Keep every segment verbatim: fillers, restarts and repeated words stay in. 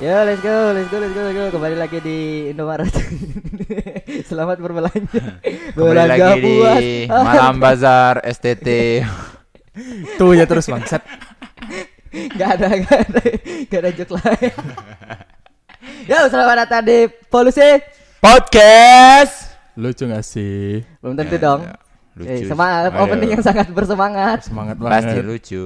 Yo, let's go, let's go, let's go, let's go. Kembali lagi di Indomaret. Selamat berbelanja. Kembali lagi buat di Malam Bazar S T T. Tuh ya terus bangsat. Gak ada, gak ada, gak ada joke lain. Yo, selamat datang di Polusi Podcast. Lucu gak sih? Belum tentu ya, dong. Ya. Lucu. Eh, sama oh, opening ya. Yang sangat bersemangat. Semangat banget. Pasti lucu.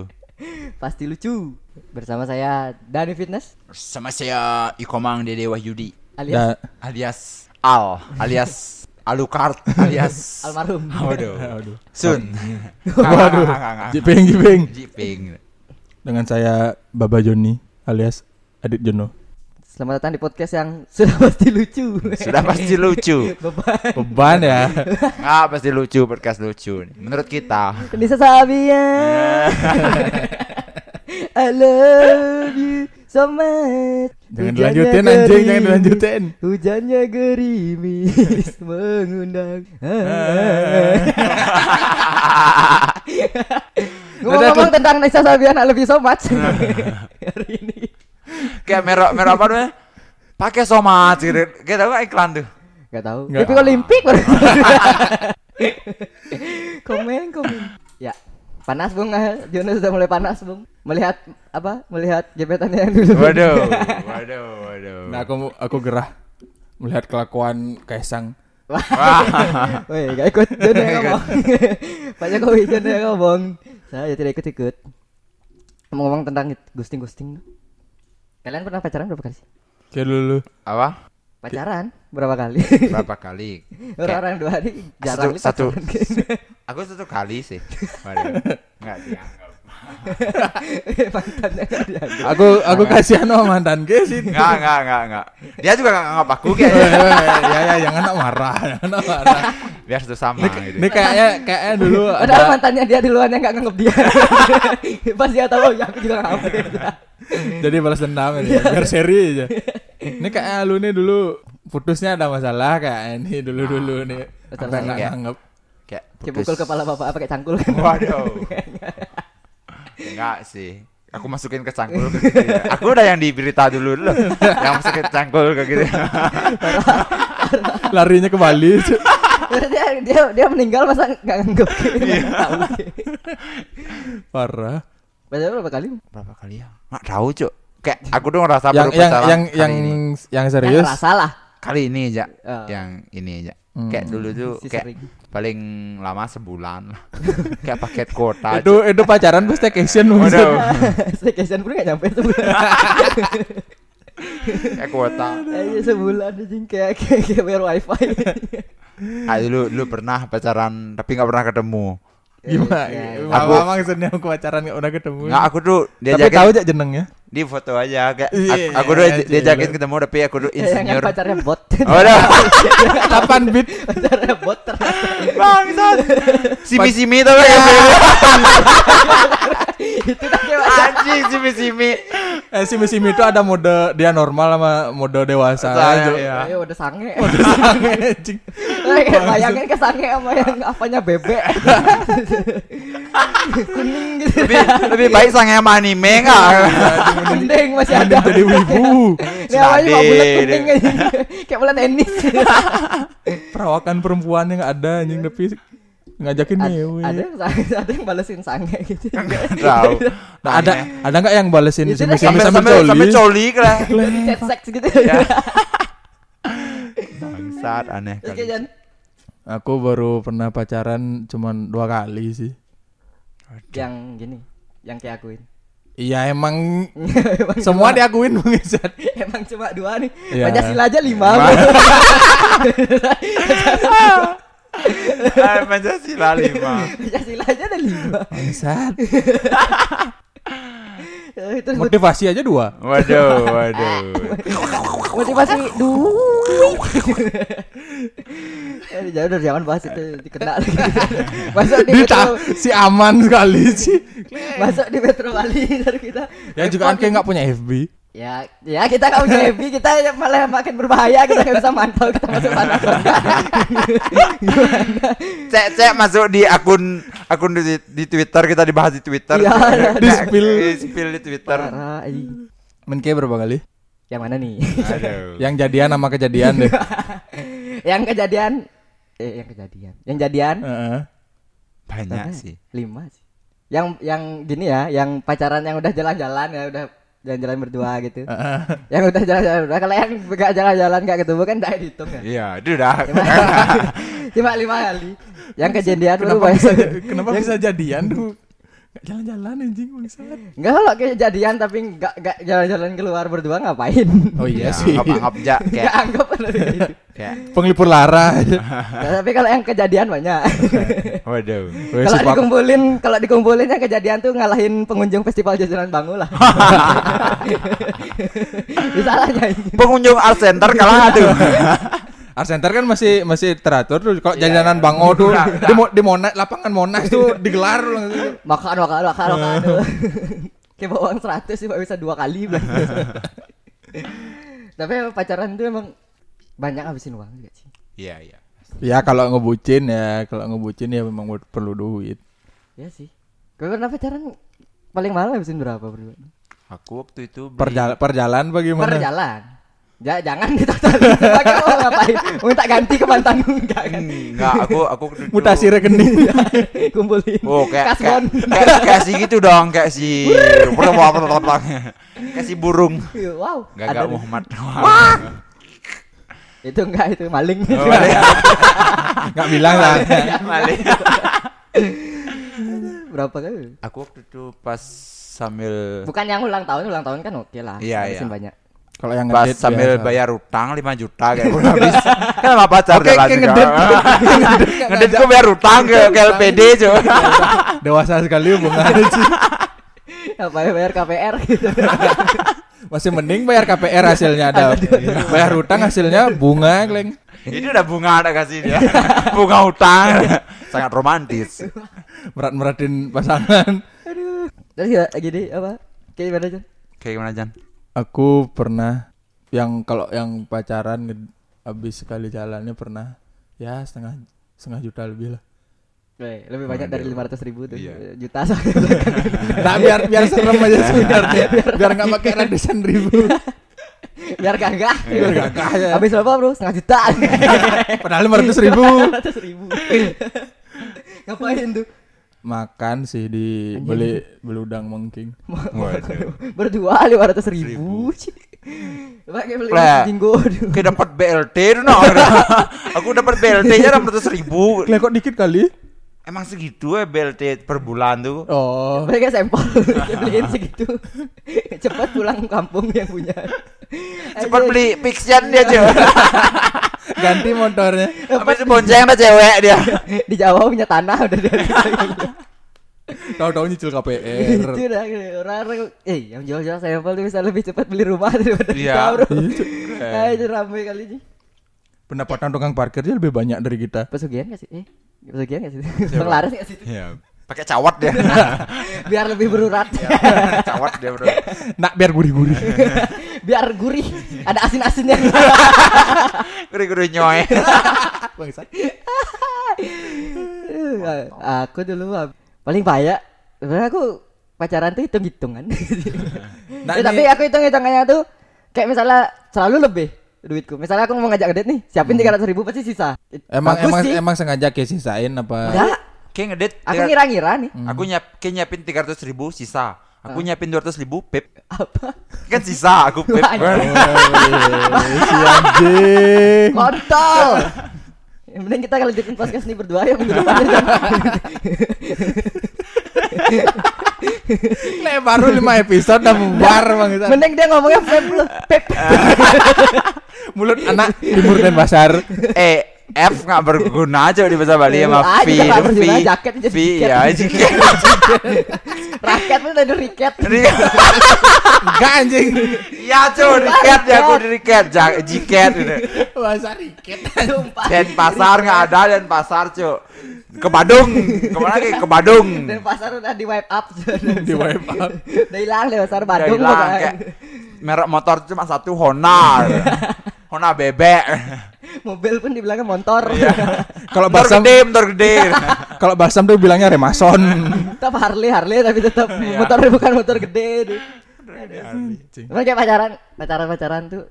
Pasti lucu. Bersama saya Dani Fitness. Bersama saya Ikomang Dedewahyudi. Alias da. alias Al alias Alucard alias almarhum. Waduh. Waduh. Sun. Waduh. Jiping jiping. Jiping. Dengan saya Baba Joni alias Adit Jono. Selamat datang di podcast yang sudah pasti lucu. Sudah pasti lucu. Beban. Beban ya. Ah, pasti lucu, podcast lucu. Menurut kita. Kenisa Sabian. I love you so much. Jangan dilanjutin anjing, jangan dilanjutin. Hujannya gerimis mengundang. Ngomong-ngomong tentang Nisa Sabian, I love you so much. Hari ini kayak merah merah apa namanya? Pakai so much gitu. Gak tau iklan tuh. Gak tau. Tapi Olimpik. Komen komen. Ya. Panas bung, Jonas sudah mulai panas bung. Melihat apa? Melihat gebetannya yang dulu. Waduh, waduh, waduh. Nah aku aku gerah melihat kelakuan Kaisang. Wah, woi, gak ikut Jonas yang ngomong. Pak Jokowi Jonas yang ngomong. Saya tidak ikut ikut. Ngomong tentang ghosting ghosting. Kalian pernah pacaran berapa kali sih? Kayak dulu. Apa? Pacaran berapa kali? Berapa kali? Orang-orang dua hari jarang satu. satu aku satu kali sih. Enggak dianggap. Mantannya enggak dianggap. Aku aku kasihan sama mantan ke sih. Enggak, enggak, enggak, enggak. Dia juga enggak nganggap aku kayaknya. Ya ya jangan nak marah, jangan nak marah. Biar itu sama gitu. Ini kayaknya kayaknya dulu ada mantannya dia duluan yang enggak nganggap dia. Pas dia tahu ya aku juga nganggap dia. Jadi balas dendam aja, biar seri aja. Ini kayak lu nih dulu putusnya ada masalah kayak ini dulu-dulu nih. Sampai enggak nganggap. Kayak pukul kepala bapak pakai cangkul kan. Waduh. Enggak sih. Aku masukin ke cangkul ke gitu. Ya. Aku udah yang di berita dulu loh. Yang masukin ke cangkul ke gitu. Larinya ke Bali. dia dia dia meninggal masa enggak nganggap gitu. Iya. Parah. Berapa kali? Berapa kali ya? Enggak tahu, Cuk. Kayak aku tuh ngerasa yang, baru yang, bersalah yang, yang, ini. Yang serius yang salah kali ini aja uh. Yang ini aja hmm. Kayak dulu tuh si kayak paling lama sebulan lah. Kayak paket kota aja. Itu, itu pacaran pas staycation. Staycation pun gak nyampe sebulan. Kayak kuota aja sebulan aja. Kayak, kayak, kayak bayar wifi. Ah, dulu, dulu pernah pacaran tapi gak pernah ketemu. Gimana? Ya, ya, ya. Aku emang seneng aku pacaran gak pernah ketemu. Enggak, aku tuh diajakin. Tapi tahu aja jenengnya. Di foto aja kayak yeah, aku tuh yeah, diajakin yeah. Ketemu tapi aku tuh insinyur. Yang pacarnya bot. Oh, udah. Kapan bit? Pacarnya bot. Bangsat. Simi-simi tuh ya. Itu tak kayak anjing simi-simi. Eh simi-simi itu ada mode dia normal sama mode dewasa. Ayo udah sange. Udah sange anjing. Bayangin ke sange sama yang apanya bebek. Kuning gitu. Lebih lebih baik sange sama anime enggak? Kuning masih ada. Jadi wibu. Ini awalnya bulat kuning aja. Kayak bulan tenis. Perawakan perempuannya enggak ada anjing tapi ngajakin A- mewe. Ada yang ada yang balesin sange gitu. Enggak tahu. Nah, ada ada enggak yang balesin simi-simi simi sampai coli? Sampai coli lah. Chat seks gitu. Ya. Bangsat aneh kali. Okay, aku baru pernah pacaran cuman dua kali sih. Aduh. Yang gini, yang kayak akuin. Iya emang, emang semua cuma, diakuin Bung Isan. Emang cuma dua nih. Ya. Pancasila aja lima. Ah, Pancasila lima. Pancasila aja ada lima. Bangsat. Motivasi aja dua. Waduh, waduh. Motivasi duit. Eh, jauh dari zaman bahas itu dikena lagi. Masuk di metro si aman sekali sih. Masuk di metro Bali dari kita. Ya juga anke enggak punya F B. Ya, ya kita enggak punya F B, kita malah makin berbahaya, kita enggak bisa mantau kita masuk mana. Cek-cek masuk di akun akun di, di Twitter, kita dibahas di Twitter. Ya, di spill di spill di Twitter. Parah. Menkei berapa kali? Yang mana nih? Yang jadian sama kejadian deh. Yang kejadian eh yang kejadian. Yang jadian? Uh-uh. Banyak Tengah, sih. Lima sih. Yang yang gini ya, yang pacaran yang udah jalan-jalan ya, udah jalan-jalan berdua gitu. Uh-uh. Yang udah jalan-jalan berdua. Kalau yang enggak jalan-jalan enggak ketemu kan enggak dihitung ya. Iya, itu udah. Cuma lima kali. Yang kejadian baru banyak. Kenapa bisa jadian tuh? Gak jalan-jalan anjing bangsat. Enggak kalau kejadian tapi enggak enggak jalan-jalan keluar berdua ngapain? Oh iya sih. Anggap-anggap aja kayak. Enggak anggap gitu. Kayak penglipur lara. Nah, tapi kalau yang kejadian banyak. Waduh. Kalau dikumpulin, kalau dikumpulin yang kejadian tuh ngalahin pengunjung festival jajanan Bangu lah. Disalahnya. Pengunjung Art Center kalah tuh. Art Center kan masih masih teratur tuh. Kalau yeah, jajanan Bang O tuh di, di Monas, lapangan Monas tuh digelar langsung. Makan makan makan makan. Kayak bawa uang seratus sih bisa dua kali belanja. Tapi pacaran tuh emang banyak habisin uang juga sih. Iya iya. Ya kalau ngebucin ya, kalau ngebucin ya memang perlu duit. Iya sih. Kau pernah pacaran paling mahal habisin berapa berdua? Aku waktu itu beli... Perjala- perjalan bagaimana? Perjalan. Ya, jangan kita cari pakai uang ngapain? Minta ganti ke mantanmu enggak kan? Enggak, aku aku mutasi rekening. Kumpulin. Oh, kayak kasbon. Kasih gitu dong, kayak si perempuan perempuan. Kasih burung. Wow. Enggak enggak Muhammad. Wah. Itu enggak, itu maling. Enggak bilang lah. Maling. Berapa kali? Aku waktu itu pas sambil bukan yang ulang tahun, ulang tahun kan oke lah. Habisin banyak. Kalau yang pas sambil biasa bayar utang lima juta kayak udah habis. Kan sama pacar okay, jalan juga. Ngedit gue bayar utang ke, ke L P D coba. Dewasa sekali hubungan. Apa ya bayar K P R gitu. Masih mending bayar K P R hasilnya ada. Bayar utang hasilnya bunga, Kleng. Ini udah bunga ada kasih dia. Bunga utang. Sangat romantis. Merat-meratin pasangan. Aduh. Terus ya gini apa? Kayak gimana, Jan? Kayak gimana, Jan? Aku pernah yang kalau yang pacaran habis sekali jalannya pernah ya setengah setengah juta lebih lah. Weh, lebih banyak dari lima ratus ribu tuh. Iya. Juta soalnya. Nah, biar biar serem aja sebenarnya. Biar enggak pakai ratusan ribu. Biar gagah. Biar gagah ya. Habis berapa, Bro? Setengah juta. Padahal lima ratus ribu. lima ratus ribu. Ngapain tuh? Makan sih di anjir. Beli beludang mengking. Berdua lima ratus ribu. Pakai beli jinggo. Kayak dapat B L T itu noh. Aku dapat B L T-nya enam ratus ribu. Kok dikit kali? Emang segitu ya B L T per bulan tuh. Oh. Mereka sampel beliin segitu. Cepat pulang kampung yang punya. Cepat beli fiction dia aja. Ganti motornya. Apa itu bonceng ada cewek dia. Di Jawa punya tanah udah dari. Tahu-tahu nyicil K P R. Itu dah orang eh yang jual-jual sampel tuh bisa lebih cepat beli rumah daripada kita, Bro. Iya. Itu ramai kali ini. Pendapatan tukang parkir dia lebih banyak dari kita. Pesugihan enggak sih? Eh, pesugihan enggak sih? Bang laris enggak sih? Iya. Pakai cawat dia. Biar lebih berurat. Cawat dia, Bro. Nak biar gurih-gurih. Biar gurih, ada asin-asinnya. Gurih-gurih nyoy. Bangsat. Aku dulu paling payah. Sebenarnya aku pacaran tuh hitung-hitungan. Nah, ya, tapi aku hitung-hitungannya tuh kayak misalnya selalu lebih duitku. Misalnya aku mau ngajak ngedate nih, siapin tiga ratus ribu pasti sisa. Emang Bagus emang sih. emang sengaja kayak sisain apa? Enggak. Kayak ngedate aku tiga... ngira-ngira nih. Hmm. Aku nyiap, kayak nyiapin tiga ratus ribu sisa. Aku ah. nyiapin dua ratus ribu pip. Apa? Kan sisa aku pip. Si anjing. Kontol. Yang penting kita lanjutin podcast ini berdua ya. Nah, baru lima episode udah bubar bang. Mending dia ngomongnya pip lu. Pip. Mulut anak timur dan pasar. Eh F nggak berguna aja di bahasa Bali sama V, V, V ya, anjing. Raket udah di riket. Enggak anjing. Ya cuy, riket ya aku di riket, jiket gitu. Bahasa riket. Dan pasar nggak ada dan pasar cuy. Ke Badung, kemana lagi? Ke Badung. Dan pasar udah di wipe up. Di wipe up. Udah hilang deh pasar Badung. Merek motor cuma satu Honda. Honda bebek. Mobil pun dibilangnya motor. Iya. Kalau Basam gede, motor gede. Kalau Basam tuh bilangnya Remason. Tetap Harley, Harley tapi tetap motor bukan motor gede. Lo kayak pacaran, pacaran-pacaran tuh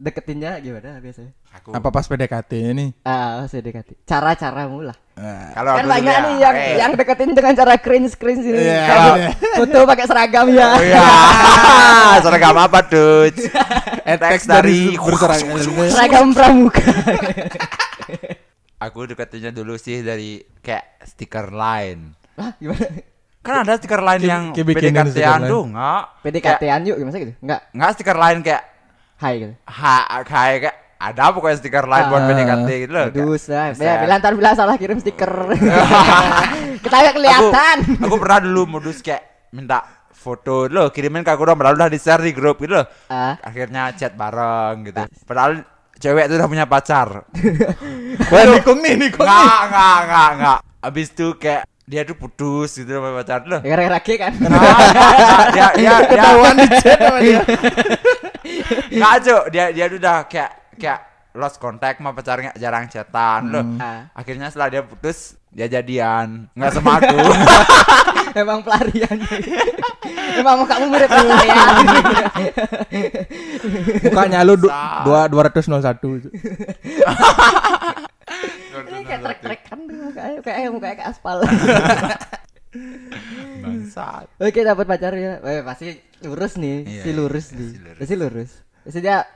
deketinnya gimana biasanya? Aku. Apa pas P D K T-nya nih? Ah, pas P D K T. Cara-cara mula. Nah, kalau kan banyak ya, nih yang eh. yang deketin dengan cara cringe-cringe ini. Yeah, kalau yeah. foto pakai seragam ya. Oh, iya. Seragam apa, Dude? Teks dari berseragam. Seragam pramuka. Aku deketinnya dulu sih dari kayak stiker line. Hah, gimana? Kan ada stiker line K- yang P D K T-an tuh, enggak? P D K T-an yuk gimana gitu? Enggak. Enggak stiker line kayak hai gitu. Ha, hai kayak ada pokoknya stiker line buat P D K T gitu loh. Aduh, saya bilang entar bilang salah kirim stiker. Kita enggak kelihatan. Aku, aku pernah dulu modus kayak minta foto loh, kirimin ke aku dong, padahal udah di-share di grup gitu loh. Uh. Akhirnya chat bareng gitu. Padahal cewek itu udah punya pacar. Wah, nikung nih, nikung nih. Enggak, enggak, enggak, enggak. Abis itu kayak dia tuh putus gitu sama pacar loh. Gara-gara K kan. Nah, dia dia ketahuan di chat sama dia. Enggak, Cuk. Dia dia udah kayak kayak lost contact sama pacarnya, jarang chatan hmm. loh. Akhirnya setelah dia putus, dia jadian. Enggak sama aku. Emang pelariannya. Emang kamu mirip pelarian. Mukanya lu du- dua ratus satu. Ini kayak trek-trekan tuh mukanya, kayak mukanya kayak aspal. Bangsat. Oke, dapat pacar ya. Eh, pasti lurus nih, iya, si lurus iya, nih. Pasti lurus. Pasti dia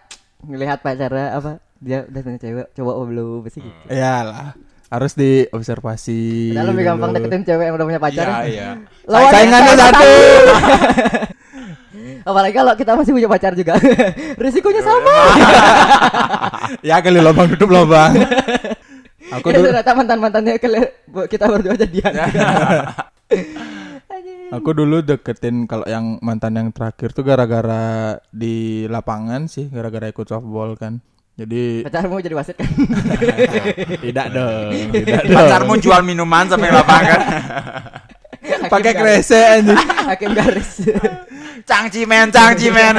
ngelihat pacarnya apa? Dia udah punya cewek, coba oh belum pasti gitu. Hmm. Iyalah, harus diobservasi. Padahal lebih gampang deketin cewek yang udah punya pacar. Iya, iya. Lawan saingannya satu. Apalagi kalau kita masih punya pacar juga. Risikonya sama. Ya kali lubang tutup lubang. Aku ya, dulu mantan-mantannya kita berdua jadian. Aku dulu deketin kalau yang mantan yang terakhir tuh gara-gara di lapangan sih, gara-gara ikut softball kan. Jadi pacarmu jadi wasit kan? Tidak dong. Tidak dong. Pacarmu jual minuman sampai lapangan. Pakai krese anjing. Hakim garis. Cangcimen, cangcimen.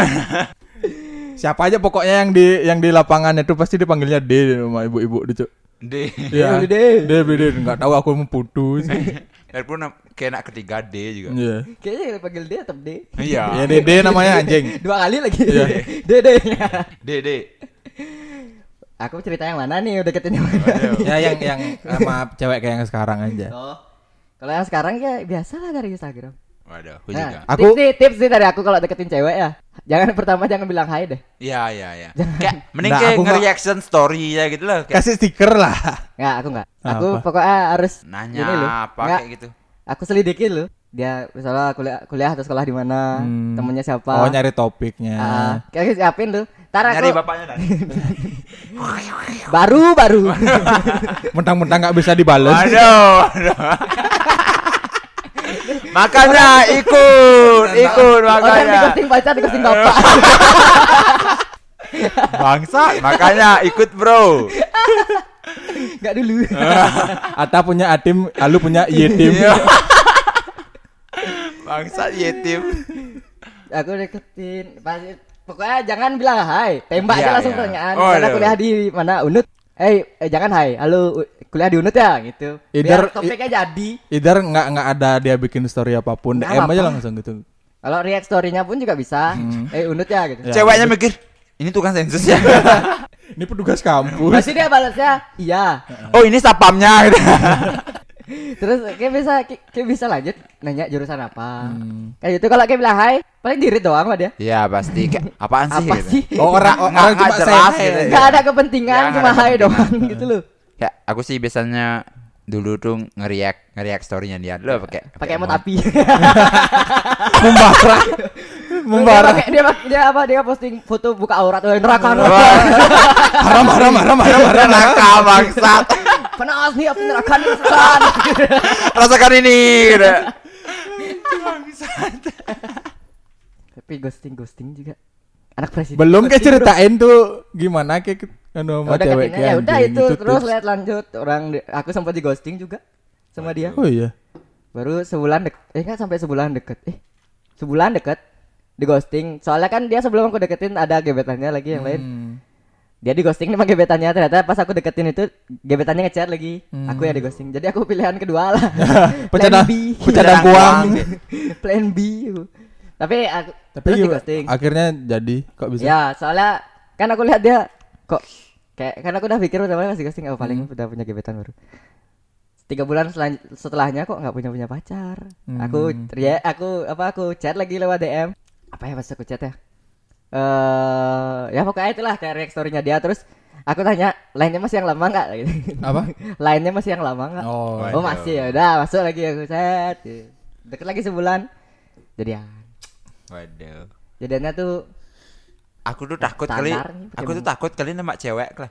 Siapa aja pokoknya yang di yang di lapangan itu pasti dipanggilnya D sama ibu-ibu itu. D. Ya, D. D, D, enggak tahu aku mau putus. Walaupun kena ketiga D juga. Iya. Kayaknya dipanggil D atau D. Iya. Ya D, D namanya anjing. Dua kali lagi. Iya. D, D. D, D. Aku cerita yang mana nih udah deketin yang mana? Ya yang yang sama cewek kayak yang sekarang aja. Oh. Kalau yang sekarang ya biasalah dari Instagram. Waduh, aku nah, juga. Aku tips nih, tips nih dari aku kalau deketin cewek ya. Jangan pertama jangan bilang hai deh. Iya, iya, iya. Kayak mending nah, kayak nge-reaction gak... story ya gitu loh. Kayak. Kasih stiker lah. Enggak, aku enggak. Aku apa? Pokoknya harus nanya apa nggak, kayak gitu. Aku selidikin loh. Dia misalnya kuliah, kuliah atau sekolah di mana, hmm. temennya siapa. Oh, nyari topiknya. Uh, kayak siapin loh. Ntar nyari aku... bapaknya nanti. baru, baru. Mentang-mentang enggak bisa dibales. Aduh, aduh. Makanya ikut, ikut makanya. Orang dikosting pacar, dikosting bapak. Bangsa, makanya ikut bro. Gak dulu. Ata punya Atim, Alu punya Yetim. Bangsa Yetim. Aku deketin, pokoknya jangan bilang hai, tembak aja langsung pertanyaan. Karena kuliah di mana? Unut. Eh, eh jangan hai, halo kuliah di Unut ya gitu. Biar either, topiknya i- jadi. Either nggak nggak ada dia bikin story apapun, D M apa aja langsung gitu. Kalau react story-nya pun juga bisa. Hmm. Eh Unut ya gitu. Ya, ceweknya mikir ini tukang sensus ya. Ini petugas kampus. Pasti dia balasnya iya. Oh ini sapamnya. Gitu. Terus kayak bisa kayak bisa lanjut nanya jurusan apa. Hmm. Kayak gitu kalau kayak bilang hai paling diri doang sama dia. Iya pasti kayak apaan sih? Apa sih? Gitu. Oh, orang orang cuma jelas gitu. Enggak ada kepentingan ya, cuma hai doang gitu loh. Ya, aku sih biasanya dulu tuh nge-react, nge-react story-nya dia. Loh pakai pakai emot api. Membara. Membara. Dia, dia, dia apa? Dia posting foto buka aurat neraka. Haram haram haram haram haram neraka bangsat. Penas nih aku neraka nih rasakan. Rasakan ini. Bangsat. Tapi ghosting-ghosting juga. Anak presiden. Belum kayak ceritain tuh gimana kayak anu sama cewek ya udah itu terus lihat lanjut orang de- aku sempat di ghosting juga sama dia. Oh iya. Baru sebulan dek eh enggak sampai sebulan deket. Eh sebulan deket di ghosting. Soalnya kan dia sebelum aku deketin ada gebetannya lagi yang hmm. lain. Dia di ghosting sama gebetannya ternyata pas aku deketin itu gebetannya ngechat lagi. Hmm. Aku ya di ghosting. Jadi aku pilihan kedua lah. Pecah B, pecah buang. Plan B. Tapi aku, tapi terus di-ghosting. Akhirnya jadi kok bisa? Ya, soalnya kan aku lihat dia kok kayak karena aku udah pikir udah mulai masih ghosting, oh paling hmm. udah punya gebetan baru. Tiga bulan selan- setelahnya kok enggak punya punya pacar. Hmm. Aku ya aku apa aku chat lagi lewat D M. Apa ya pas aku chat ya? Eh uh, ya pokoknya itulah kayak react story-nya dia, terus aku tanya, lainnya masih yang lama enggak? Apa? Lainnya masih yang lama enggak? Oh, oh masih, ya udah masuk lagi aku set. Deket lagi sebulan. Jadian. Waduh. Jadiannya tuh aku tuh takut kali. Nih, aku tuh takut kali nembak cewek lah.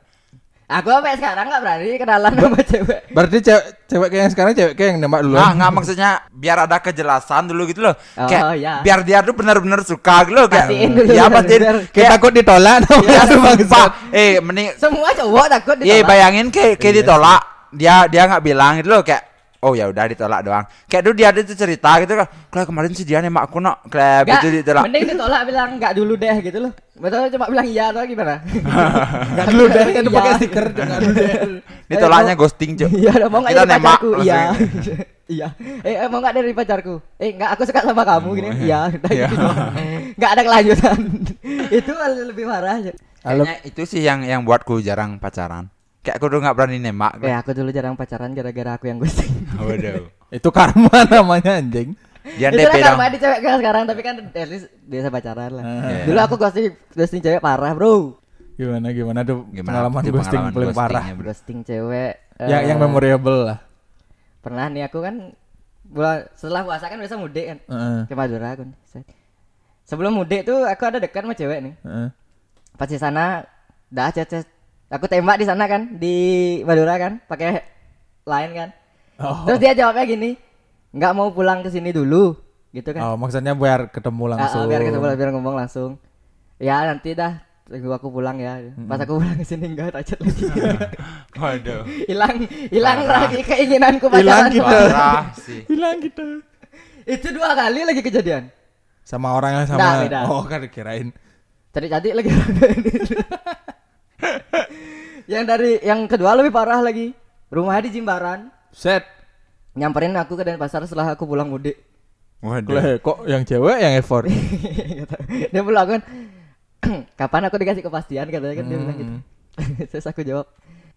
Aku sampai sekarang enggak berani kenalan sama cewek. Berarti cewek, cewek kayak yang sekarang cewek kayak yang nembak dulu. Ah, enggak maksudnya biar ada kejelasan dulu gitu loh. Oh, kayak ya. Biar dia tuh benar-benar suka gitu loh kayak. Dulu, ya pasti kayak takut ditolak. Ya, sumpah. Eh, mending semua cowok takut ditolak. Iya, bayangin kayak kayak ditolak. Dia dia enggak bilang gitu loh kayak oh ya udah ditolak doang. Kayak dulu dia ada tuh cerita gitu kan. Kayak kemarin sih dia nembak aku nak. Kayak betul ditolak. Mending ditolak bilang enggak dulu deh gitu loh. Betul cuma bilang iya atau gimana? Enggak dulu deh kan pakai stiker enggak dulu deh. Ditolaknya ghosting, Cuk. Iya, mau enggak dari pacarku? Iya. Iya. Eh mau enggak dari pacarku? Eh enggak aku suka sama kamu gini. Iya, udah gitu doang. Enggak ada kelanjutan. Itu lebih parah aja. Kayaknya itu sih yang yang buatku jarang pacaran. Kayak aku dulu gak berani nembak. Kayak aku dulu jarang pacaran gara-gara aku yang ghosting. Waduh. Itu karma namanya anjing. Dia itu lah karma di cewek sekarang. Tapi kan at least biasa pacaran lah. Ah, dulu iya. Aku ghosting ghosting cewek parah bro. Gimana gimana tuh gimana pengalaman ghosting, ghosting paling parah bro. Ghosting cewek ya, uh, yang memorable lah. Pernah nih aku kan bulan, setelah puasa kan biasa mudik kan uh. ke Madura aku. Sebelum mudik tuh aku ada dekat sama cewek nih uh. Pas di sana dah chat-chat. Aku tembak di sana kan, di Madura kan, pakai line kan. Oh. Terus dia jawabnya gini, nggak mau pulang ke sini dulu, gitu kan? Oh, maksudnya biar ketemu langsung. Uh, uh, biar ketemu, biar ngomong langsung. Ya nanti dah, tunggu aku pulang ya. Mm-hmm. Pas aku pulang ke sini nggak tacet lagi. Waduh. Hilang, hilang lagi keinginanku pacaran. Hilang kita. Hilang kita. Itu dua kali lagi kejadian. Sama orang yang sama. Nah, oh kan kirain. Tadi-tadi lagi. Yang dari yang kedua lebih parah lagi. Rumahnya di Jimbaran. Set. Nyamperin aku ke Denpasar setelah aku pulang mudik. Waduh. Kok yang cewek yang effort. Dia bilang kan kapan aku dikasih kepastian katanya kan hmm. dia bilang gitu. Terus aku jawab,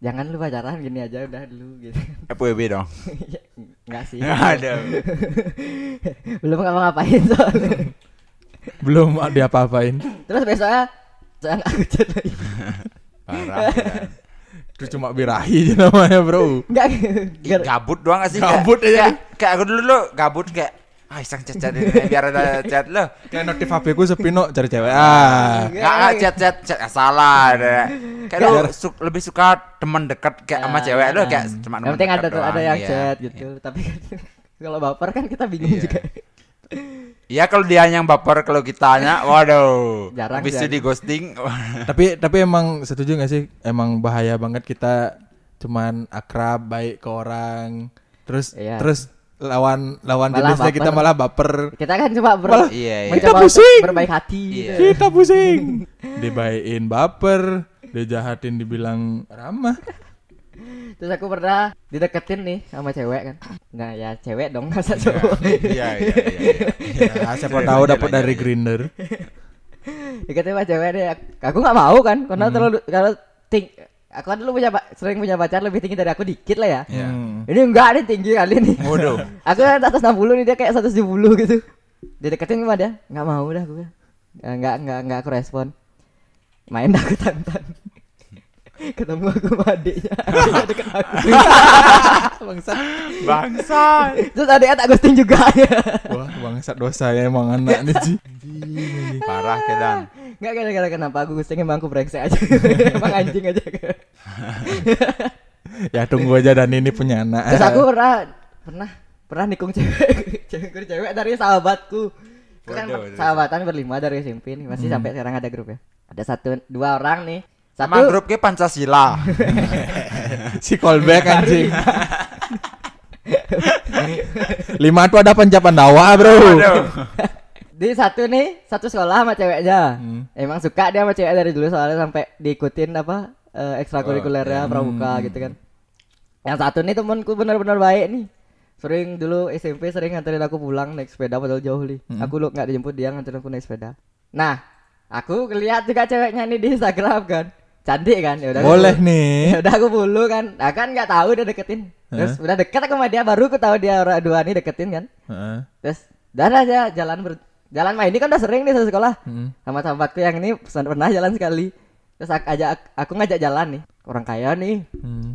"Jangan lu pacaran gini aja udah dulu gitu." F W B dong. Enggak sih. Aduh. Belum ngapa-ngapain soalnya. Belum dia apa-apain. Terus besoknya saya enggak chat lagi. Parah. Itu ya. Cuma birahi namanya, bro. Enggak. Gabut doang gak sih? Gabut kayak, aja. Kayak, kayak aku dulu lo gabut kayak ah iseng chat-chat biar ada chat lo. Kayak notif H P ku sepi no cari cewek. Ah. Enggak chat-chat chat salah. Kayak lo su- lebih suka teman dekat kayak sama cewek lo kayak teman dekat. Penting ada tuh ada yang iya. Chat gitu. Iya. Tapi kalau baper kan kita bingung iya. juga. Iya kalau dia yang baper kalau kitanya, waduh, habis itu di ghosting. Tapi tapi emang setuju nggak sih? Emang bahaya banget kita cuman akrab baik ke orang, terus iya. terus lawan lawan jenisnya kita malah baper. Kita kan cuma ber, malah, iya, iya. Kita pusing, berbaik hati. Iya. Kita pusing, dibaikin baper, dijahatin dibilang ramah. Terus aku pernah dideketin nih sama cewek kan. Nah ya cewek dong masa cowok. Iya iya iya. Siapa tahu dapat dari Grindr. Deketin sama cewek deh. Aku gak mau kan karena hmm. terlalu kalau ting aku kan dulu punya sering punya pacar lebih tinggi dari aku dikit lah ya. Yeah. Hmm. Ini enggak nih tinggi kali nih. Waduh. Aku kan seratus enam puluh nih dia kayak seratus tujuh puluh gitu. Dideketin sama dia gak mau dah aku. Enggak enggak enggak aku respon. Main aku tantan. Ketemu aku sama adiknya. Adiknya deket aku. Bangsat. Bangsat. Terus adiknya tak ghosting juga ya. Wah bangsat dosa ya emang anak nih Ji. Parah kedan. Enggak gara-gara kenapa aku ghosting emang aku brengsek aja. Emang anjing aja. Ya tunggu aja Dani ini punya anak. Terus aku pernah Pernah Pernah nikung cewek Cewek cewek dari sahabatku. Kan sahabatan berlima dari S M P nih. Masih hmm. sampai sekarang ada grup ya. Ada satu dua orang nih. Sama grup ke Pancasila. Si callback anjing. Lima tuh ada pencapan dawa bro. Di satu nih satu sekolah sama ceweknya. Hmm. Emang suka dia sama cewek dari dulu soalnya sampai diikutin apa uh, ekstrakurikulernya oh, pramuka hmm. gitu kan. Yang satu nih temanku benar-benar baik nih. Sering dulu S M P sering nganterin aku pulang naik sepeda, padahal jauh li. Mm-hmm. Aku lu nggak dijemput, dia nganterin aku naik sepeda. Nah, aku lihat juga ceweknya nih di Instagram kan, cantik kan. Yaudah boleh aku, nih. Udah aku bulu kan, nah, kan nggak tahu udah deketin. Terus uh-huh. udah deket aku sama dia, baru aku tahu dia orang dua nih deketin kan. Uh-huh. Terus dah aja jalan ber, jalan main ini kan udah sering nih satu sekolah. Uh-huh. Sama sahabatku yang ini pernah jalan sekali. Terus aku, ajak, aku ngajak jalan nih, orang kaya nih. Uh-huh.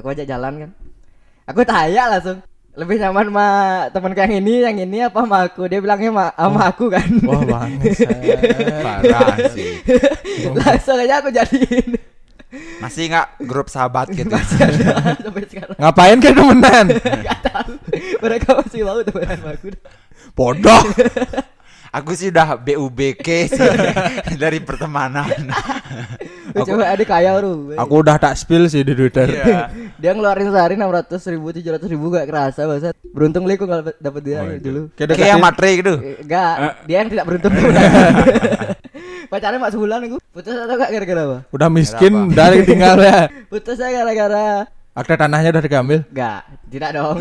Aku ajak jalan kan. Aku tanya langsung. Lebih nyaman sama temen yang ini, yang ini apa sama aku? Dia bilangnya sama, sama aku kan. Wah banget. Parah sih. Langsung aja aku jadiin. Masih gak grup sahabat gitu? Masih ada sampai sekarang. Ngapain kan temenan? Gak tahu. Mereka masih mau temenan sama aku. Bodoh. Aku sih udah B U B K sih dari pertemanan. Aku, coba adik kaya lu. Aku udah tak spill sih di Twitter. Yeah. Dia ngeluarin sehari enam ratus ribu, tujuh ratus ribu gak kerasa banget. Beruntung li aku gak dapet dia oh, dulu. Kayak yang matre gitu. Enggak, uh. dia yang tidak beruntung. Pacarnya mak sebulan aku. Putus atau gak gara-gara apa? Udah miskin dari tinggalnya. Putusnya gara-gara akta tanahnya udah diambil? Enggak, tidak dong.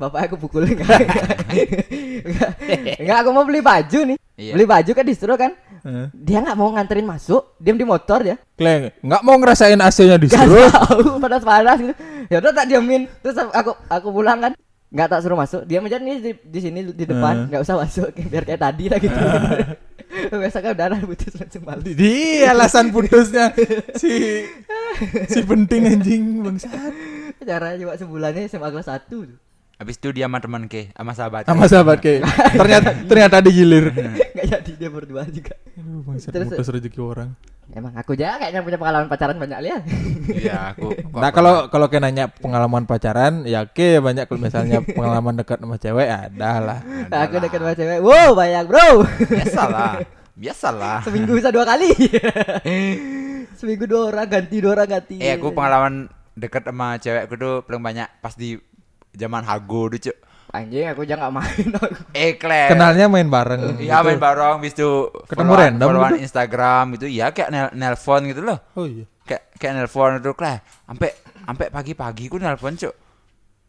Bapak aku pukulin kan. Enggak. Enggak, aku mau beli baju nih. Iya. Beli baju kan distro kan? Uh. Dia enggak mau nganterin masuk, diam di motor ya. Kleng, enggak mau ngerasain A C-nya distro. Enggak tahu, panas-panas gitu. Ya udah tak diamin. Terus aku aku pulang kan. Enggak tak suruh masuk. Dia aja nih di, di sini di depan, enggak uh. usah masuk biar kayak tadi lah gitu. Uh. Biasa kan udah putus langsung balik. Di alasan putusnya si si penting anjing bangsat. Caranya cuma sebulannya S M A kelas satu tuh. Habis itu dia sama teman ke, sama sahabat. Sama sahabat ke. ternyata ternyata digilir. Enggak jadi dia berdua juga. Aduh, bangsat putus rezeki orang. Emang aku aja kayaknya punya pengalaman pacaran banyak lihat. Iya, aku. Nah, kalau kalau kayak nanya pengalaman pacaran, ya ke banyak kalau misalnya pengalaman dekat sama cewek ada lah. Aku dekat sama cewek. Wow, banyak, bro. Biasalah. Biasalah. Seminggu bisa dua kali. Seminggu dua orang ganti, dua orang ganti. Eh, aku pengalaman dekat sama cewekku tuh paling banyak pas di zaman hago tuh, Cuk. Anjing aku aja enggak main. Eh, Kleng. Kenalnya main bareng. Iya, gitu. Main bareng habis itu ketemu random followan Instagram gitu. Iya, kayak nel- nelpon gitu loh. Oh iya. Kayak kayak nelpon itu, Kleng. Sampai sampai pagi-pagi ku nelpon, Cuk.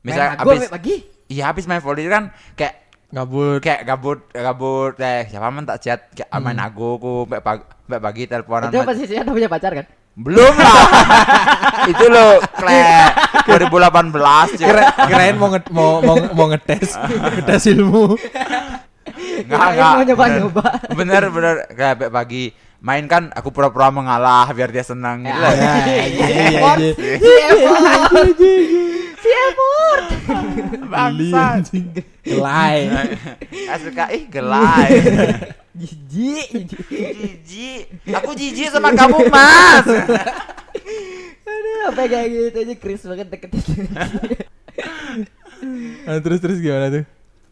Misal habis pagi? Iya, habis main volley kan kayak gabut. Kayak gabut, gabut. Eh, siapa men tak chat kayak hmm. main aku ku sampai pagi, sampai pagi teleponan. Itu posisinya udah punya pacar kan? Belum lah. Itu lo Kleng dua ribu delapan belas kirain mau nge- mau mau mau ngetes ngetes ilmu. Enggak enggak mau nyoba-nyoba. Bener bener kayak pagi main kan aku pura-pura mengalah biar dia senang gitu lah. Effort. Effort. Effort. Bangsat. Gelai. Asuka ih gelai. Jijik, jijik. Aku jijik sama kamu, Mas. Aduh, apa kayak gitu aja Chris banget deketin. Nah, terus terus gimana tuh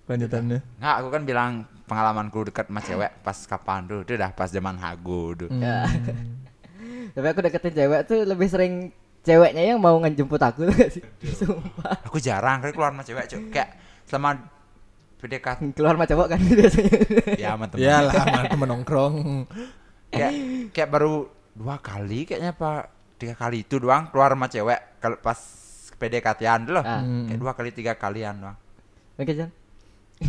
lanjutannya? Nggak, aku kan bilang pengalamanku dekat sama cewek pas kapan tuh? Itu udah pas zaman hago tuh. Ya. Tapi aku deketin cewek tuh lebih sering ceweknya yang mau ngejemput aku tuh sih. Sumpah. Aku jarang kali keluar sama cewek, Cuk. Kayak selama P D K T keluar sama cowok kan biasanya. Ya sama temen. Iyalah sama temen nongkrong. Kayak kayak baru dua kali kayaknya apa tiga kali itu doang keluar sama cewek kalau pas P D K T-an loh. Ah. Kayak dua kali tiga kalian doang. Oke, Jan.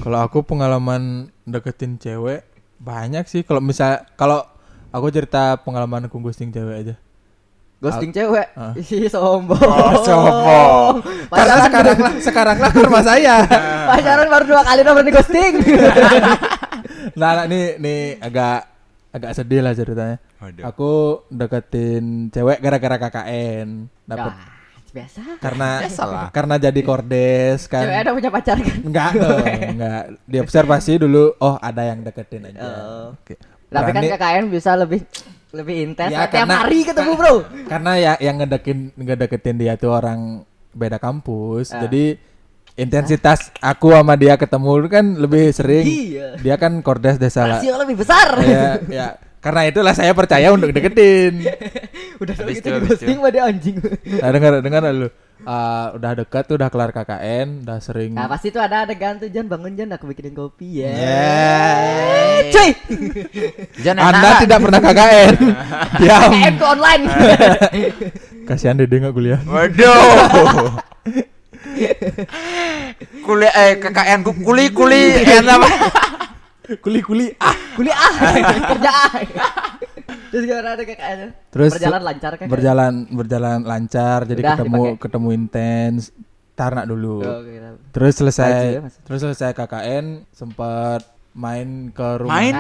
Kalau aku pengalaman deketin cewek banyak sih. Kalau misal kalau aku cerita pengalaman aku ghosting cewek aja. Ghosting Al- cewek, uh. ih sombong, oh, sombong. Karena sekarang lah, sekarang lah ke rumah saya. Pacaran baru dua kali udah berani ghosting. Nah, nih nih agak agak sedih lah ceritanya. Waduh. Aku deketin cewek gara-gara K K N, dapat. Nah, biasa. Karena biasalah. Karena jadi kordes kan. Cewek ada punya pacar kan? Enggak dong, enggak. Diobservasi dulu. Oh, ada yang deketin aja. Oh. Oke. Tapi kan K K N bisa lebih lebih intens ya, tiap hari ketemu bro. Karena ya yang ngedekin ngedeketin dia tuh orang beda kampus, uh. jadi intensitas uh. aku sama dia ketemu kan lebih sering. Iya. Dia kan kordes desa lah. Rasio lebih besar. Ya, ya. Karena itulah saya percaya untuk deketin. Udah begitu ghosting sama dia anjing. Nah, dengar dengar lu. Uh, udah dekat tuh udah kelar K K N, udah sering. Nah, pasti tuh ada adegan tuh, Jan bangun Jan aku bikinin kopi ya. Yeah. Cuy. Jan enak. Anda tidak pernah K K N. Diam. K K N tuh online. Kasihan Dede enggak kuliah. Waduh. kuli eh K K N ku kuli kuli apa? Kuli kuli ah kuli ah kerja ah. Terus gimana ada K K N? Terus berjalan lancar kan? Berjalan berjalan lancar jadi udah, ketemu dipake. Ketemu intens. Tarnak dulu. Oh, okay. Terus selesai Aji, terus selesai K K N sempat main ke rumah. Main?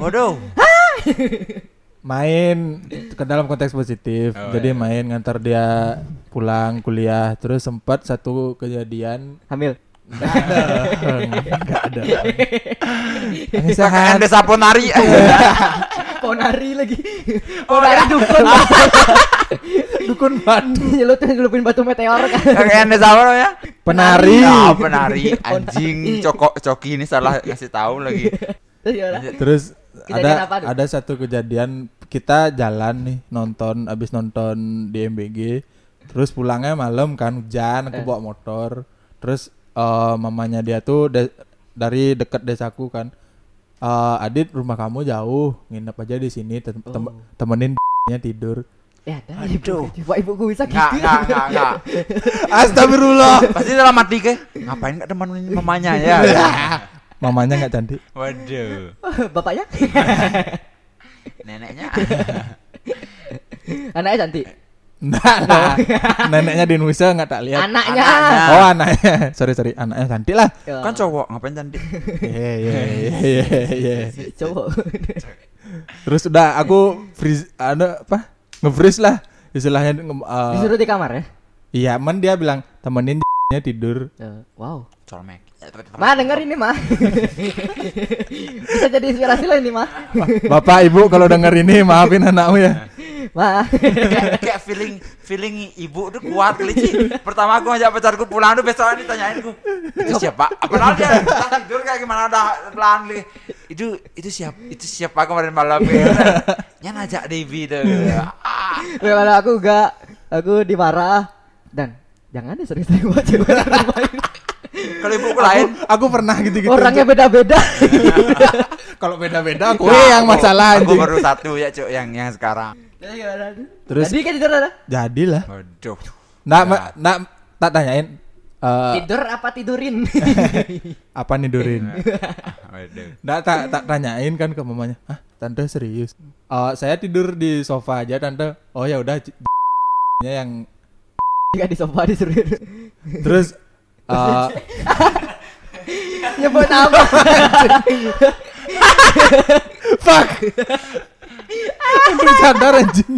Waduh. Main ke dalam konteks positif, oh, jadi iya. Main ngantar dia pulang kuliah, terus sempat satu kejadian hamil. Nggak ada, nggak ada. Kakak desa Ponari, Ponari lagi, Ponari dukun, dukun batu, nyelutin nyelupin batu meteor kan? Kakak desa apa ya? Penari, oh, penari, anjing, cokok coki ini salah ngasih tahu lagi. Terus ada ada satu kejadian kita jalan nih nonton abis nonton di M B G terus pulangnya malam kan hujan aku bawa motor terus uh, mamanya dia tuh de- dari dekat desaku kan uh, Adit rumah kamu jauh nginep aja di sini tem- tem- temenin b***nya tidur ya dah ibu ibuku bisa gitu nggak nggak nggak astagfirullah pasti dalam mati ke ngapain nggak temenin mamanya ya mamanya nggak cantik. Waduh. Bapaknya? Neneknya. Anaknya cantik. Enggak lah. Neneknya di Indonesia nggak tak lihat. Anaknya. anaknya. Oh anaknya. Sorry sorry. Anaknya cantik lah. Oh. Kan cowok ngapain cantik? Iya iya iya iya. Cowok. Terus udah aku freeze ada apa? Nge-freeze lah istilahnya. Uh, Disuruh di kamar ya? Iya, men dia bilang temenin nya tidur. Uh, wow. Colmek. Ma denger ini ma bisa jadi inspirasi lah ini ma bapak ibu kalau denger ini maafin anakmu ya ma kayak, kayak feeling feeling ibu tuh kuat licin pertama aku ngajak pacarku pulang tuh besoknya ditanyain ku itu siapa padahal dia tidur kayak gimana dah pelan li itu itu siapa itu siapa kemarin malam ya ngajak Devi tuh ah malah aku enggak aku dimarah dan jangan deh sering-sering buat cewek kalau ibuku lain aku pernah gitu-gitu orangnya aja. Beda-beda kalau beda-beda aku yang masalah aku, aku baru satu ya cuk yang yang sekarang terus jadi kan tidur ada jadilah waduh nak ya. ma- nak tak tanyain uh, tidur apa tidurin apa nidurin nak tak tak tanyain kan ke mamanya ah tante serius uh, saya tidur di sofa aja tante oh ya udah c- yang nggak di sofa disuruh terus Uh, nyebut apa? Fuck. Bercanda anjing.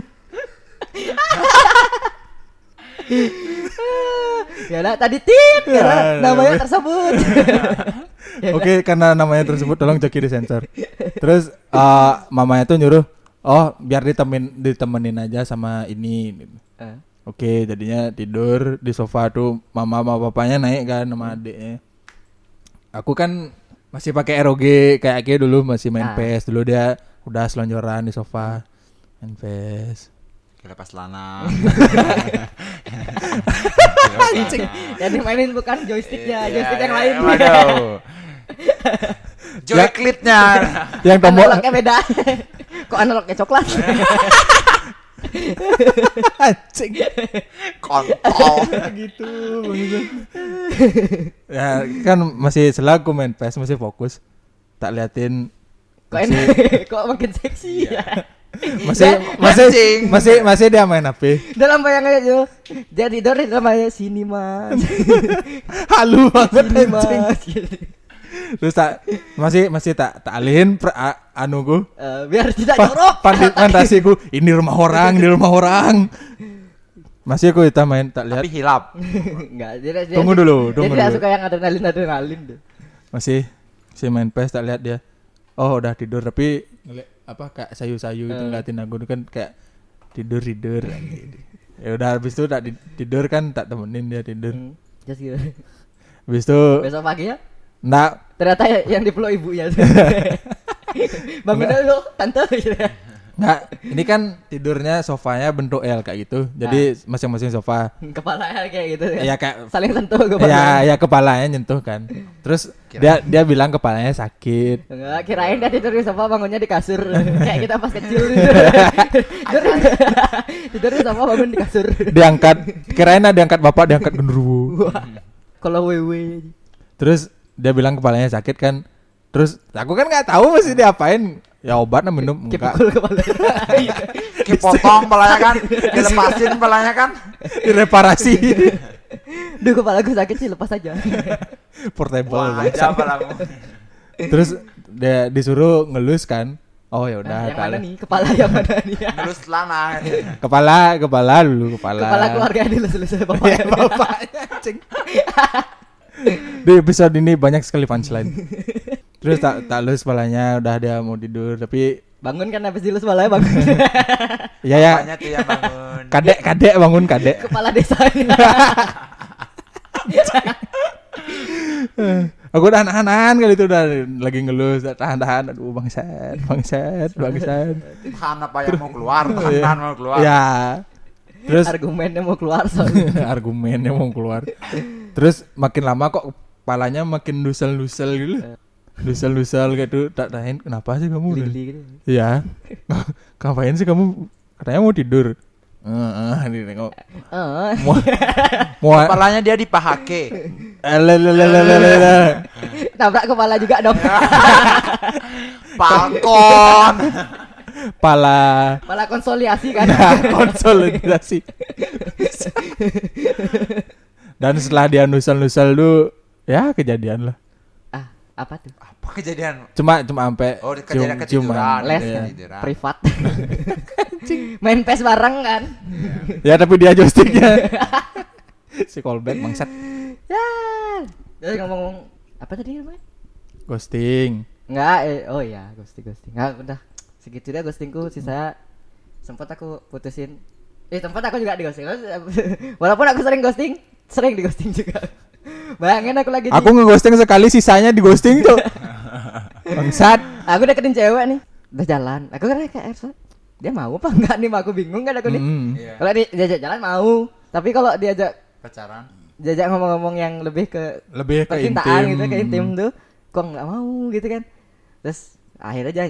Ya lah tadi tip karena namanya tersebut. Oke, karena namanya tersebut tolong joki disensor. Terus uh, mamanya tuh nyuruh, "Oh, biar ditemenin ditemenin aja sama ini." Uh. Oke, jadinya tidur di sofa tuh mama sama papanya naik kan sama adiknya. Aku kan masih pakai R O G kayak kayak dulu masih main ah. P E S dulu dia udah selonjoran di sofa main P E S. Kelepas lana. Anjing. Jadi mainin bukan joysticknya, joystick yang lain. Waduh. Joysticknya yang tombol analognya beda. Kok analognya coklat? Anjing kontol gitu ya kan masih selaku main P E S masih fokus tak liatin kok masih... kok makin seksi ya masih masih masih masih dia main H P dalam bayangannya tuh dia tidur di dalam bayangannya sini mas halu banget anjing terus tak masih masih tak tak alihin per, a, anu ku uh, biar tidak jorok fantasiku ini rumah orang ini rumah orang masih aku kita main tak lihat tapi hilap enggak dia, tunggu dia, dulu dia tidak suka yang adrenalin adrenalin tuh masih si main P E S tak lihat dia oh udah tidur tapi apa kayak sayu-sayu uh. itu ngeliatin aku kan kayak tidur tidur ya udah habis itu tak tidur kan tak temenin dia tidur hmm, just gitu habis itu besok pagi ya nah ternyata yang dipeluk ibunya bangun dulu tante nah ini kan tidurnya sofanya bentuk L kayak gitu jadi nah. Masing-masing sofa kepalanya kayak gitu kan? Ya kayak saling sentuh kepalanya ya ya kepalanya nyentuh kan terus kirain. dia dia bilang kepalanya sakit enggak kirain dia tidur di sofa bangunnya di kasur kayak kita pas kecil tidur tidur di sofa bangun di kasur diangkat kirain ada diangkat bapak diangkat genderuwo kalau wewe Terus dia bilang kepalanya sakit kan. Terus aku kan nggak tahu mesti diapain. Ya obat nah minum enggak. Dipotong kepalanya kan, dilepasin kepalanya kan, direparasi. Duh kepala gue sakit sih, lepas aja. Portable. Wah, aja kepalamu. Terus dia disuruh ngelus kan. Oh ya udah. Nah, yang mana nih? Kepala yang mana nih? Ngelus lana. Kepala, kepala dulu kepala. Kepala keluarga dilus-lus sama bapaknya. Ya, bapaknya ceng. Di episode ini banyak sekali punchline. Terus tak tak lus kepalanya, udah dia mau tidur tapi bangun kan habis dilus kepalanya bangun. Iya ya. Kepalanya tuh yang bangun. Kadek-kadek bangun kadek. Kepala desanya. Aku udah nahan-nahan kali itu udah lagi ngelus, tahan-tahan, aduh bangsat, bangsat, bangsat. Tahan apa yang mau keluar, tahan mau keluar. Ya. Terus argumennya mau keluar soalnya. Argumennya mau keluar. Terus makin lama kok kepalanya makin dusel-dusel gitu. Dusel-dusel gitu, tak tahan kenapa sih kamu? Iya. Ngapain sih kamu? Katanya mau tidur. Heeh, ini nengok. Heeh. Kepalanya dia dipahake. Elelelelelele. Nabrak kepala juga dong. Palkon. Pala. Pala konsolidasi kan. Nah, konsolidasi. Dan setelah dia nusel-nusel dulu, ya kejadian lah. Apa tuh? Apa kejadian? Cuma cuma sampai oh, kejadian cium, ketiduran, les ya. Ketiduran. Privat. Main pes bareng kan? Ya, ya tapi dia joysticknya. Si callback bangsat. Ya. Jadi ngomong apa tadi namanya? Ghosting. Enggak, eh, oh iya, ghosting ghosting. Enggak, udah. Segitu deh ghostingku, sisa sempat aku putusin. Eh, tempat aku juga di ghosting. Walaupun aku sering ghosting, sering di ghosting juga. Bayangin aku lagi aku di... ngeghosting sekali sisanya di ghosting tuh. Bangsat. Aku deketin cewek nih, udah jalan. Aku kan kayak dia mau apa enggak nih, aku bingung kan aku nih. Mm. Yeah. Kalau diajak jalan mau, tapi kalau diajak pacaran, diajak ngomong-ngomong yang lebih ke lebih percintaan gitu, ke intim tuh, kok enggak mau gitu kan. Terus akhirnya aja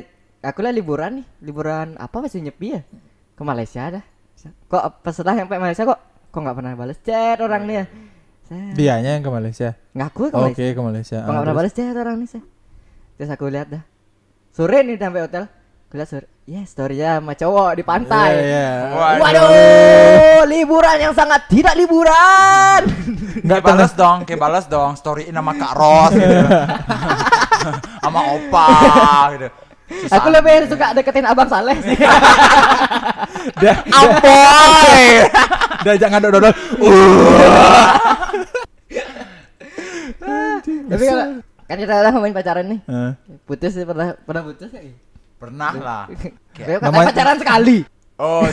aku lah liburan nih, liburan apa masih nyepi ya? Ke Malaysia dah. Kok setelah sampai Malaysia kok kok enggak pernah balas chat orang nih ya. Dianya yang ke Malaysia. Ngaku ke Malaysia. Oke, ke Malaysia. Enggak pernah balas chat orang nih saya. Terus aku lihat dah. Sore nih sampai hotel. Kulihat sore. Ya, yes, story-nya sama cowok di pantai. Yeah, yeah. Waduh. Waduh, liburan yang sangat tidak liburan. Enggak balas dong, ke balas dong storyin sama Kak Ros gitu. Sama Opa gitu. Susah. Aku lebih suka deketin Abang Saleh sih. Dia apoy. Dia jangan dodol. Tapi kalau kan kita udah main pacaran nih. Uh. Putus sih pernah pernah putus enggak ya? Pernah lah. Namanya pacaran sekali. Oh,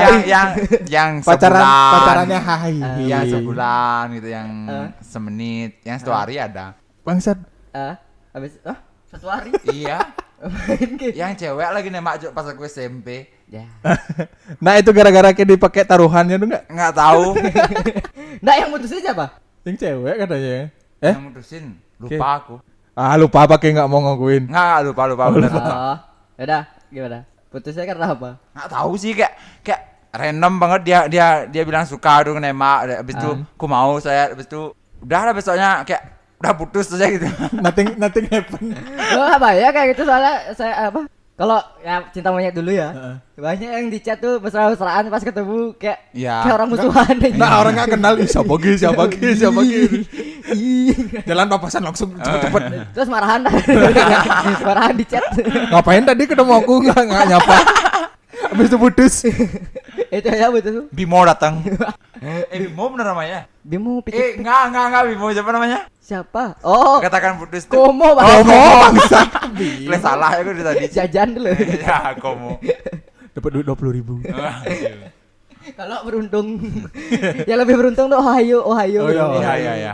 yang yang yang pacaran sebulan, pacarannya hai. Uh, yang sebulan gitu, yang uh. semenit, yang satu hari uh. ada. Bangsat. Eh, uh. habis oh, satu hari. Iya. Yang cewek lagi nembak pas aku S M P. Ya. Nah, itu gara-gara kayak dipakai taruhannya tuh enggak? Enggak tahu. Nah, yang mutusin siapa? Yang cewek katanya. Eh? Yang mutusin. Lupa okay. Aku. Ah, lupa apa kayak enggak mau ngakuin. Enggak, lupa lupa oh, benar. Oh. Ya udah, gimana? Putusnya karena apa? Enggak tahu sih, kayak kayak random banget dia dia dia bilang suka dong nembak, habis itu um. aku mau saya, habis itu udah lah besoknya kayak udah putus aja gitu. Nothing nothing happen. Loh, apa ya kayak gitu soalnya saya apa? Kalau ya cinta monyet dulu ya. Uh-uh. Banyak yang di chat tuh mesra-mesraan pas ketemu kayak ya. Kayak orang musuhan. Nah, nah orang enggak kenal siapa gini, siapa gini, siapa gini. Jalan papasan langsung cepet-cepet. Terus marahan. Marahan di chat. Ngapain tadi ketemu aku enggak enggak nyapa. Habis itu putus. Itu aja putus. Bimo datang. Eh Bimo bener namanya? Bimo pikir. Eh enggak enggak enggak Bimo siapa namanya? Siapa? Oh. Katakan putus tuh. Komo bang. Komo bangsat. Gue salah ya gue tadi. Jajan dulu. Ya Komo. Dapat duit dua puluh ribu. Kalau beruntung. Yang lebih beruntung tuh Ohio, Ohio. Oh iya iya iya.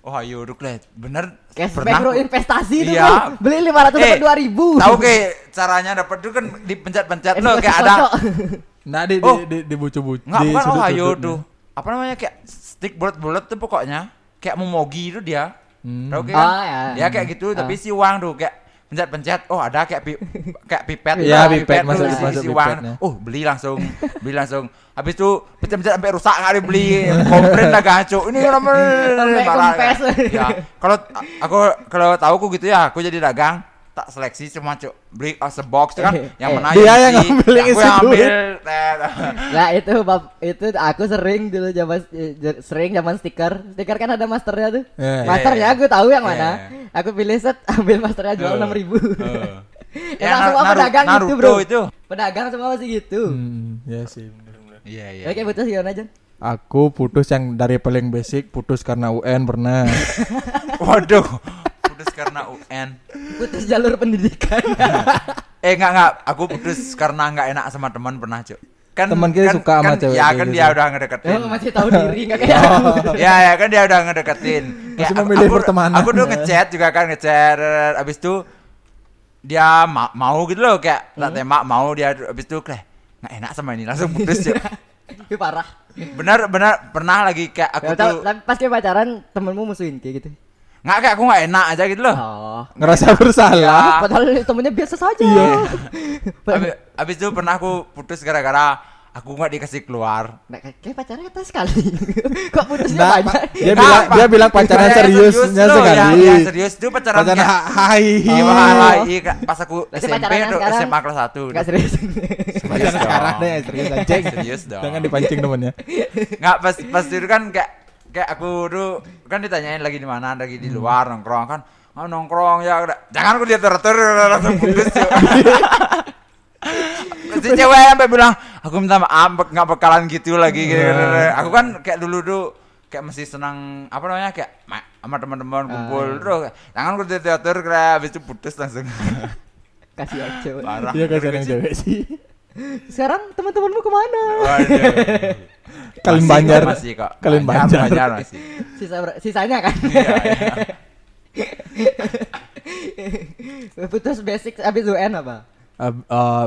Ohio Ruklet. Bener. Cashback bro investasi tuh. Iya. Beli lima ratus dapat dua ribu. Tahu kayak caranya dapat tuh kan dipencet-pencet lo kayak ada. Nah di di di bucu-bucu. Enggak kan Ohio tuh. Apa namanya kayak stick bulat-bulat tuh pokoknya. Kayak memogi itu dia, hmm. tau kan? Oh, ya. Dia kayak gitu, oh. Tapi si uang tuh kayak pencet-pencet, oh ada kayak pi, kayak pipet, ya, nah, pipet, pipet masuk isi uang, oh beli langsung, beli langsung. Habis itu pencet-pencet sampai rusak nggak dibeli, komplain lah gaco. Ini nomor parah. Ya, kalau aku kalau tahu aku gitu ya, aku jadi dagang tak seleksi cuma cuk beli as a box kan eh, yang menaik eh, dia yang ngambil isi duit. Nah itu itu aku sering dulu zaman sering zaman stiker stiker kan ada masternya tuh eh, masternya eh, aku tahu yang eh, mana aku pilih set ambil masternya jual enam uh, ribu uh. ya, ya, semua naru, pedagang naru, gitu bro itu. Pedagang semua masih gitu hmm, ya sih benar-benar iya iya oke putus gimana Jan? Aku putus yang dari paling basic putus karena U N pernah waduh putus karena U N putus jalur pendidikan eh enggak enggak aku putus karena enggak enak sama teman pernah cuk kan teman kita kan, suka sama kan, cewek ya kan gitu. Dia udah ngedeketin oh, masih tahu diri enggak kayak oh. aku ya ya kan dia udah ngedeketin ya, aku, aku, aku tuh ngechat juga kan ngechat abis itu dia ma- mau gitu loh kayak tak tembak mau dia abis itu kayak enggak enak sama ini langsung putus cuk itu parah benar benar pernah lagi kayak aku ya, tuh pas kayak pacaran temenmu musuhin kayak gitu nggak kayak aku nggak enak aja gitu loh oh, ngerasa bersalah ya. Padahal temennya biasa saja yeah. abis, abis itu pernah aku putus gara-gara aku nggak dikasih keluar nah, kayak pacarnya kata sekali kok putusnya nah, banyak dia, nah, bilang, dia bilang pacarnya seriusnya serius sekali ya, ya, serius itu pacaran pacaran hai hai pas aku S M P atau S M A kelas satu nggak serius pacaran sekarang deh serius anjing serius dong jangan dipancing temennya nggak pas pas itu kan kayak kayak aku tuh kan ditanyain lagi di mana lagi di luar nongkrong kan oh, nongkrong ya jangan aku lihat teratur langsung putus si cewek sampai bilang aku minta maaf nggak bakalan gitu lagi gitu aku kan kayak dulu tuh kayak masih senang apa namanya kayak sama teman-teman kumpul terus jangan aku lihat teratur kira habis itu putus langsung kasih aja parah dia kasih cewek sih sekarang teman-temanmu kemana? Kalian banjar masih kok. Kalian banjar, banjar masih. Sisa sisanya kan. Iya. iya. Putus basic abis U N apa? Uh, uh,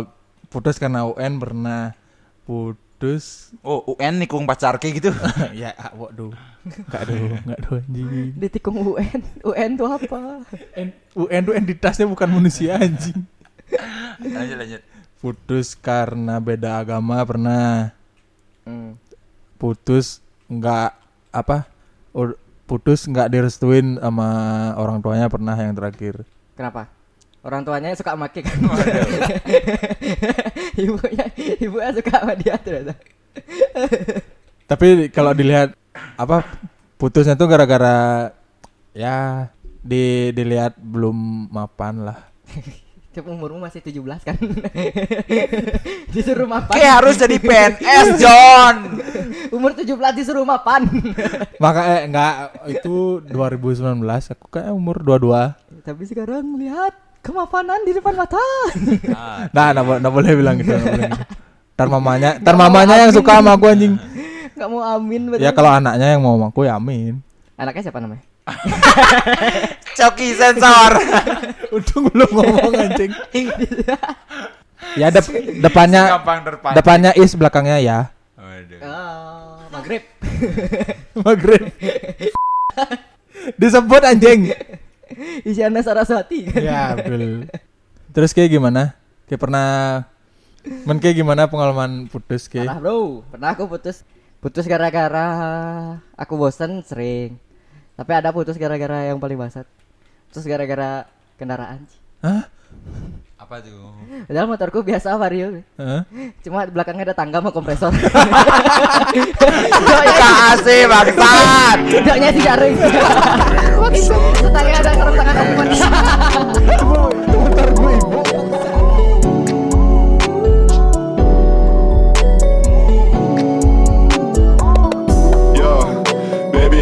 putus karena U N pernah putus. Oh U N nikung pacar kayak gitu? ya waduh. Enggak do, enggak do anjing. Ditikung U N. U N tuh apa? N- U N tuh entitasnya bukan manusia anjing. lanjut lanjut. Putus karena beda agama pernah. Hmm. Putus nggak apa? Putus nggak direstuin sama orang tuanya pernah yang terakhir. Kenapa? Orang tuanya suka maki kan? ibunya, ibunya suka sama dia ternyata. Tapi kalau dilihat apa? Putusnya tuh gara-gara ya di dilihat belum mapan lah. Umurmu masih tujuh belas kan. Disuruh mapan. Kayak harus jadi P N S, John. Umur tujuh belas disuruh mapan. Makanya eh, enggak itu dua ribu sembilan belas aku kayak umur dua puluh dua. Tapi sekarang lihat kemapanan di depan mata. Nah, enggak nah, boleh bilang gitu. Entar mamanya, entar mamanya yang suka sama aku anjing. Enggak mau amin betul. Ya kalau anaknya yang mau sama aku ya amin. Anaknya siapa namanya? Coki sensor. Untung belum ngomong anjing. Ya dep- depannya depannya is belakangnya ya. Waduh. Oh, Maghrib. Maghrib. Disebut anjing. Isyana Saraswati. Ya, betul. Terus kayak gimana? Kayak pernah men kayak gimana pengalaman putus kayak? Alah, bro. Pernah aku putus. Putus gara-gara aku bosen sering. Tapi ada putus gara-gara yang paling basat. Terus gara-gara kendaraan. Hah? Apa tuh? Padahal motorku biasa vario. Huh? Cuma belakangnya ada tangga sama kompresor. Kasih bangsat. Tidaknya tidak ring. Setangnya ada keretakan hukuman. Motor gue ibu.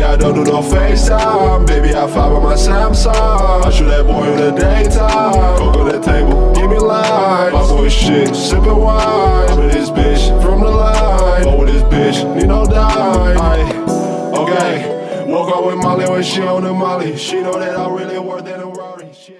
I don't do no FaceTime, baby I five on my Samsung. I shoot that boy in the daytime. Go to the table, give me lies. My boy shit, sippin' wine. With this bitch from the line. Oh, with this bitch, need no dime. Aye, okay. Woke up with Molly when she on the Molly. She know that I really worth it in Rory.